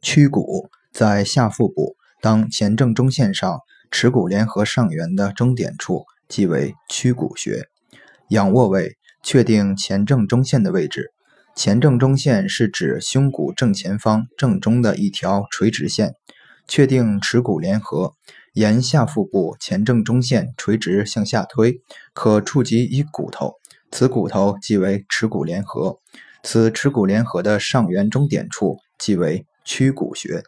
屈骨在下腹部，当前正中线上耻骨联合上缘的中点处，即为屈骨穴。仰卧位确定前正中线的位置。前正中线是指胸骨正前方正中的一条垂直线，确定耻骨联合，沿下腹部前正中线垂直向下推，可触及一骨头，此骨头即为耻骨联合。此耻骨联合的上缘中点处即为屈骨穴。